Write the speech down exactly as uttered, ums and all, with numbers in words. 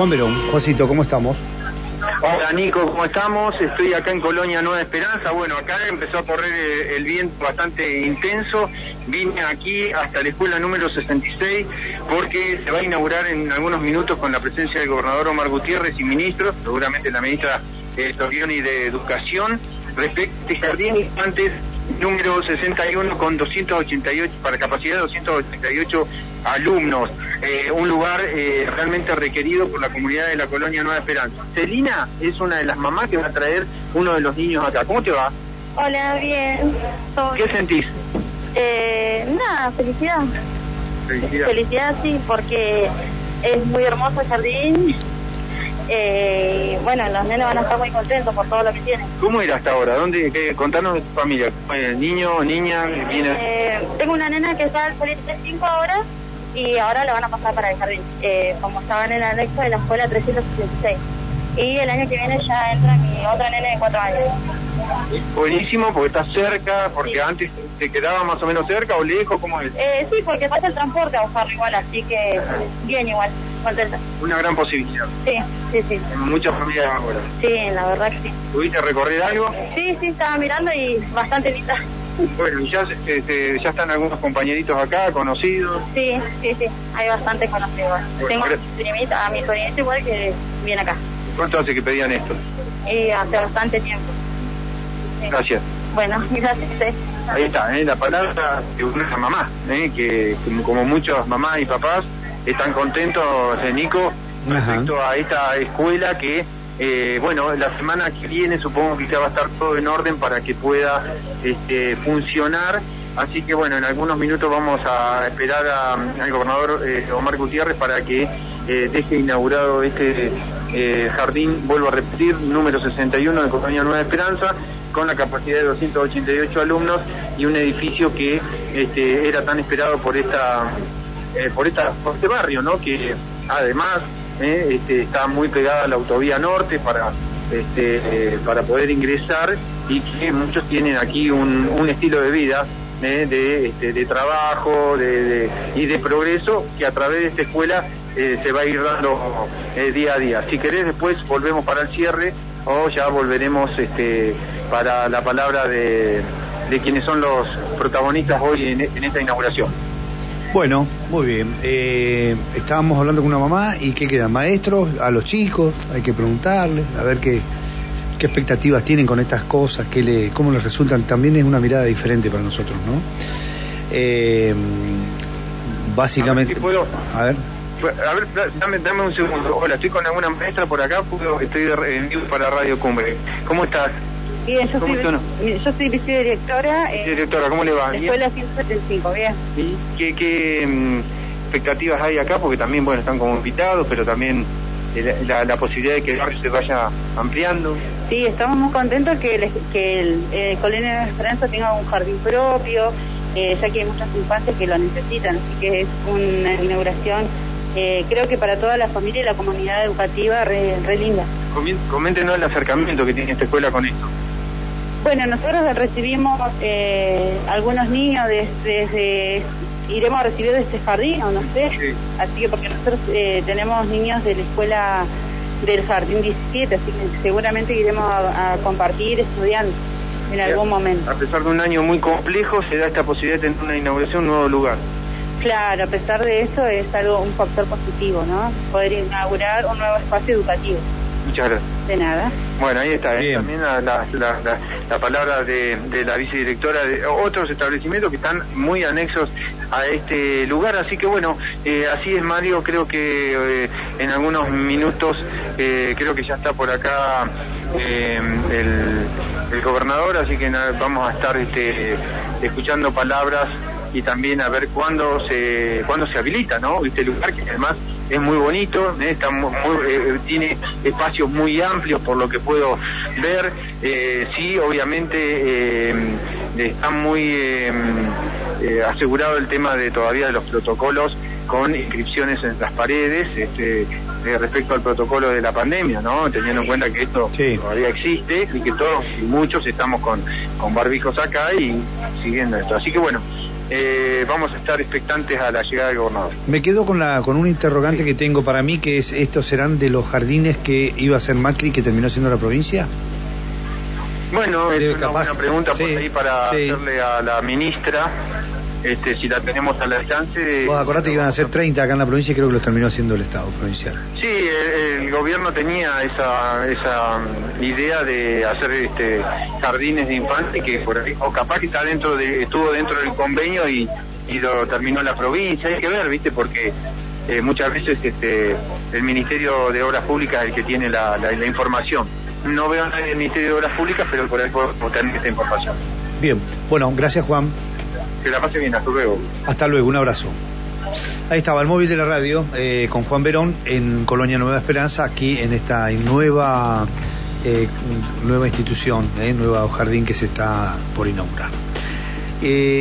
Juan Verón. Josito, ¿cómo estamos? Hola Nico, ¿cómo estamos? Estoy acá en Colonia Nueva Esperanza. Bueno, acá empezó a correr el, el viento bastante intenso. Vine aquí hasta la escuela número sesenta y seis porque se va a inaugurar en algunos minutos con la presencia del gobernador Omar Gutiérrez y ministros, seguramente la ministra eh, Torrioni de Educación, respecto a este jardín antes número sesenta y uno con doscientos ochenta y ocho, para capacidad de doscientos ochenta y ocho alumnos, eh, un lugar eh, realmente requerido por la comunidad de la Colonia Nueva Esperanza. Celina es una de las mamás que va a traer uno de los niños acá. ¿Cómo te va? Hola, bien. Soy... ¿Qué sentís? Eh, nada, felicidad. Felicidad. Felicidad, sí, porque es muy hermoso el jardín. Eh, bueno, los nenes van a estar muy contentos por todo lo que tienen. ¿Cómo era hasta ahora? ¿Dónde? Eh, contanos de tu familia. Eh, ¿Niño, niña? Eh, tengo una nena que está al salir de cinco horas y ahora la van a pasar para el jardín, eh, como estaba en el anexo de la escuela trescientos sesenta y seis. Y el año que viene ya entra mi otra nena de cuatro años. Buenísimo, porque está cerca, porque sí. Antes te quedaba más o menos cerca o lejos, ¿cómo es? Eh, sí, porque pasa el transporte a buscarlo igual, así que ajá, bien igual, contenta. Una gran posibilidad. Sí, sí, sí. En muchas familias ahora. Sí, la verdad que sí. ¿Pudiste recorrer algo? Sí, sí, estaba mirando y bastante linda. Bueno, ya, este, ya están algunos compañeritos acá, conocidos. Sí, sí, sí, hay bastantes conocidos. Bueno, tengo pero... mi primita, a mi sobrinito igual que viene acá. ¿Cuánto hace que pedían esto? Eh, hace bastante tiempo. Sí. Gracias. Bueno, gracias. Sí. Ahí está, ¿eh? La palabra de una mamá, ¿eh? que, que como muchas mamás y papás están contentos, eh, Nico, respecto ajá, a esta escuela que, eh, bueno, la semana que viene supongo que ya va a estar todo en orden para que pueda este, funcionar. Así que bueno, en algunos minutos vamos a esperar a, al gobernador eh, Omar Gutiérrez para que eh, deje inaugurado este eh, jardín, vuelvo a repetir, número sesenta y uno de Colonia Nueva Esperanza, con la capacidad de doscientos ochenta y ocho alumnos y un edificio que este, era tan esperado por esta, eh, por esta por este barrio, ¿no? Que además eh, este, está muy pegada a la Autovía Norte para... Este, eh, para poder ingresar y que muchos tienen aquí un, un estilo de vida, eh, de, este, de trabajo de, de, y de progreso que a través de esta escuela eh, se va a ir dando eh, día a día. Si querés después volvemos para el cierre o ya volveremos este, para la palabra de, de quienes son los protagonistas hoy en, en esta inauguración. Bueno, muy bien. Eh, estábamos hablando con una mamá y ¿qué quedan? Maestros, a los chicos, hay que preguntarles, a ver qué, qué expectativas tienen con estas cosas, qué le, cómo les resultan. También es una mirada diferente para nosotros, ¿no? Eh, básicamente... A ver, si puedo, a ver. A ver, dame, dame un segundo. Hola, estoy con alguna maestra por acá, puedo, estoy en vivo para Radio Cumbre. ¿Cómo estás? Bien, yo soy, no? yo soy vicedirectora. Eh, Directora, ¿cómo le va? Escuela ciento setenta y cinco, bien. ¿Y qué, qué um, expectativas hay acá? Porque también, bueno, están como invitados, pero también eh, la, la posibilidad de que el barrio se vaya ampliando. Sí, estamos muy contentos que el, que el eh, Colonia de Esperanza tenga un jardín propio, eh, ya que hay muchas infancias que lo necesitan, así que es una inauguración, eh, creo que para toda la familia y la comunidad educativa, re, re linda. Coméntenos el acercamiento que tiene esta escuela con esto. Bueno, nosotros recibimos eh, algunos niños desde, desde, iremos a recibir de este jardín, o no sé, sí. Así que porque nosotros eh, tenemos niños de la escuela del Jardín diecisiete, así que seguramente iremos a, a compartir estudiando en sí, algún momento. A pesar de un año muy complejo, se da esta posibilidad de tener una inauguración, un nuevo lugar. Claro, a pesar de eso es algo, un factor positivo, ¿no? Poder inaugurar un nuevo espacio educativo. Muchas gracias. De nada. Bueno, ahí está, ¿eh? También la, la, la, la, la palabra de, de la vicedirectora de otros establecimientos que están muy anexos a este lugar, así que bueno, eh, así es Mario, creo que eh, en algunos minutos eh, creo que ya está por acá eh, el, el gobernador, así que vamos a estar este, escuchando palabras y también a ver cuándo se cuándo se habilita, ¿no? Este lugar que además es muy bonito, ¿eh? Está muy, muy, eh, tiene espacios muy amplios por lo que puedo ver, eh, sí, obviamente eh, está muy eh, eh, asegurado el tema de todavía de los protocolos con inscripciones en las paredes este, eh, respecto al protocolo de la pandemia, ¿no? Teniendo en cuenta que esto sí, todavía existe y que todos y muchos estamos con, con barbijos acá y siguiendo esto, así que bueno, eh, vamos a estar expectantes a la llegada del gobernador. Me quedo con la con un interrogante sí. que tengo para mí, que es, ¿estos serán de los jardines que iba a hacer Macri que terminó siendo la provincia? Bueno, es una buena pregunta sí, por ahí para sí. hacerle a la ministra, este, si la tenemos a la chance. Vos acordate que iban a ser treinta acá en la provincia y creo que los terminó haciendo el Estado provincial. Sí, el, el gobierno tenía esa esa idea de hacer este jardines de infantes que por ahí, o capaz que está dentro de, estuvo dentro del convenio y, y lo terminó la provincia, hay que ver, ¿viste? Porque eh, muchas veces este el Ministerio de Obras Públicas es el que tiene la, la, la información. No veo en el Ministerio de Obras Públicas, pero por ahí puedo tener esta información. Bien, bueno, gracias Juan. Que la pase bien, hasta luego. Hasta luego, un abrazo. Ahí estaba el móvil de la radio eh, con Juan Verón en Colonia Nueva Esperanza, aquí en esta nueva eh, nueva institución, eh, nuevo jardín que se está por inaugurar. Eh...